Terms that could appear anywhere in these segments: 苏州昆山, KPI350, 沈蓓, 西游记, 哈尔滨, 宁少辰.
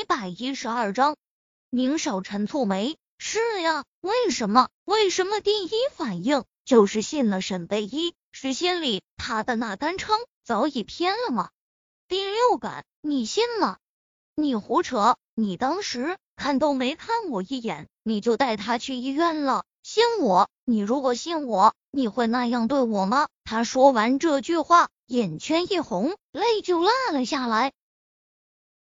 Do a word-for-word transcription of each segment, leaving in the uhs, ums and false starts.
一百一十二章。宁少臣蹙眉，是呀，为什么？为什么第一反应就是信了沈贝依？是心里他的那杆秤早已偏了吗？第六感，你信了？你胡扯！你当时看都没看我一眼，你就带他去医院了。信我，你如果信我，你会那样对我吗？他说完这句话，眼圈一红，泪就落了下来。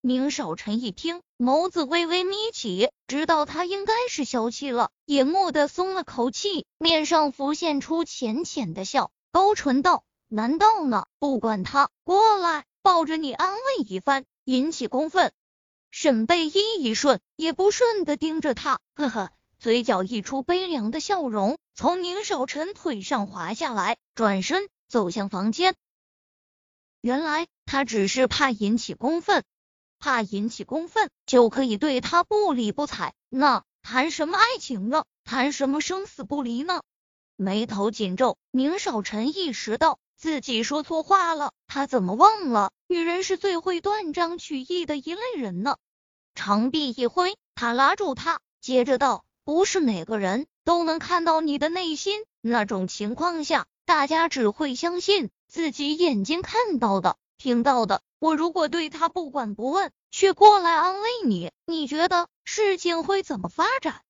宁少臣一听，眸子微微眯起，知道他应该是消气了，也蓦地松了口气，面上浮现出浅浅的笑，勾唇道：难道呢？不管他，过来，抱着你安慰一番，引起公愤。沈贝依一瞬也不顺地盯着他，呵呵，嘴角溢出悲凉的笑容，从宁少臣腿上滑下来，转身走向房间。原来他只是怕引起公愤。怕引起公愤，就可以对他不理不睬，那谈什么爱情呢？谈什么生死不离呢？眉头紧皱，宁少臣意识到自己说错话了，他怎么忘了女人是最会断章取义的一类人呢？长臂一挥，他拉住他，接着道：不是哪个人都能看到你的内心，那种情况下，大家只会相信自己眼睛看到的、听到的。我如果对他不管不问，却过来安慰你，你觉得事情会怎么发展？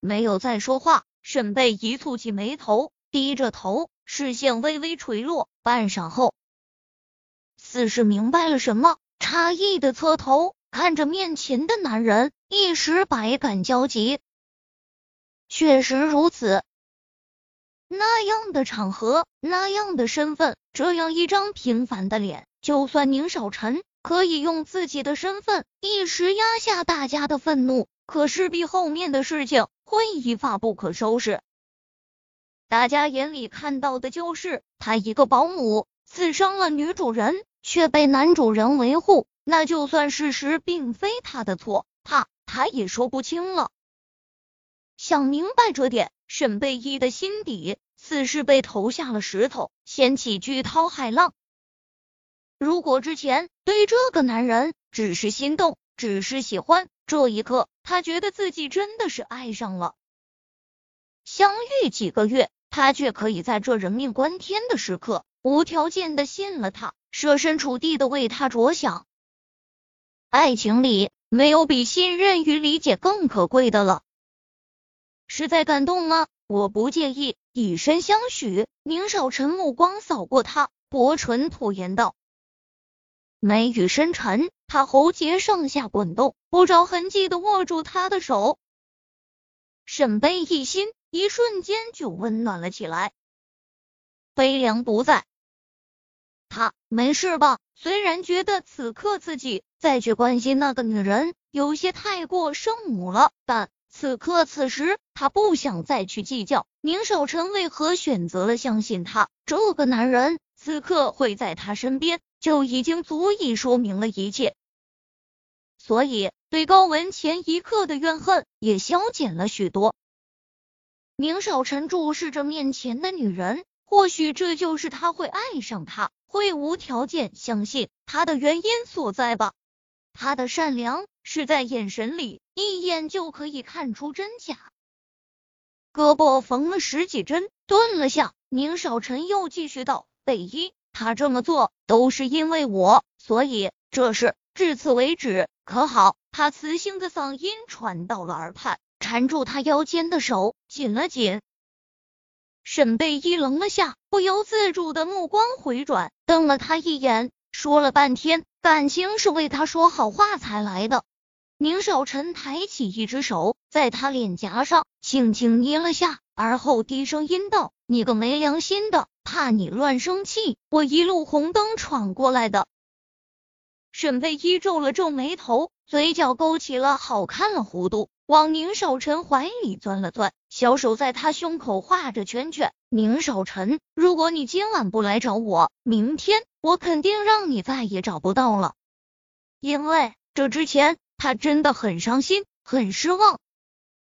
没有再说话，沈贝一蹙起眉头，低着头，视线微微垂落，半晌后，似是明白了什么，诧异的侧头看着面前的男人，一时百感交集。确实如此，那样的场合，那样的身份，这样一张平凡的脸，就算宁少臣可以用自己的身份一时压下大家的愤怒，可势必后面的事情会一发不可收拾。大家眼里看到的就是他一个保姆刺伤了女主人，却被男主人维护，那就算事实并非他的错，他他也说不清了。想明白这点，沈贝依的心底似是被投下了石头，掀起巨涛骇浪。如果之前对这个男人只是心动，只是喜欢，这一刻他觉得自己真的是爱上了。相遇几个月，他却可以在这人命关天的时刻无条件的信了他，设身处地的为他着想。爱情里没有比信任与理解更可贵的了。实在感动吗？我不介意，以身相许。宁少臣目光扫过他，薄唇吐言道。眉宇深沉，他喉结上下滚动，不着痕迹地握住他的手。沈贝一心一瞬间就温暖了起来，悲凉不在。他没事吧？虽然觉得此刻自己再去关心那个女人有些太过圣母了，但此刻此时他不想再去计较宁少臣为何选择了相信他，这个男人此刻会在他身边，就已经足以说明了一切，所以对高文前一刻的怨恨也消减了许多。宁少臣注视着面前的女人，或许这就是他会爱上她，会无条件相信她的原因所在吧。她的善良是在眼神里，一眼就可以看出真假。胳膊缝了十几针，顿了下，宁少臣又继续道：贝依，他这么做都是因为我，所以这事至此为止，可好？他磁性的嗓音传到了耳畔，缠住他腰间的手紧了紧。沈贝依愣了下，不由自主的目光回转，瞪了他一眼，说了半天，感情是为他说好话才来的。宁少臣抬起一只手，在他脸颊上轻轻捏了下，而后低声音道：你个没良心的！怕你乱生气，我一路红灯闯过来的。沈贝依皱了皱眉头，嘴角勾起了好看的弧度，往宁少臣怀里钻了钻，小手在他胸口画着圈圈。宁少臣，如果你今晚不来找我，明天我肯定让你再也找不到了。因为这之前，他真的很伤心，很失望，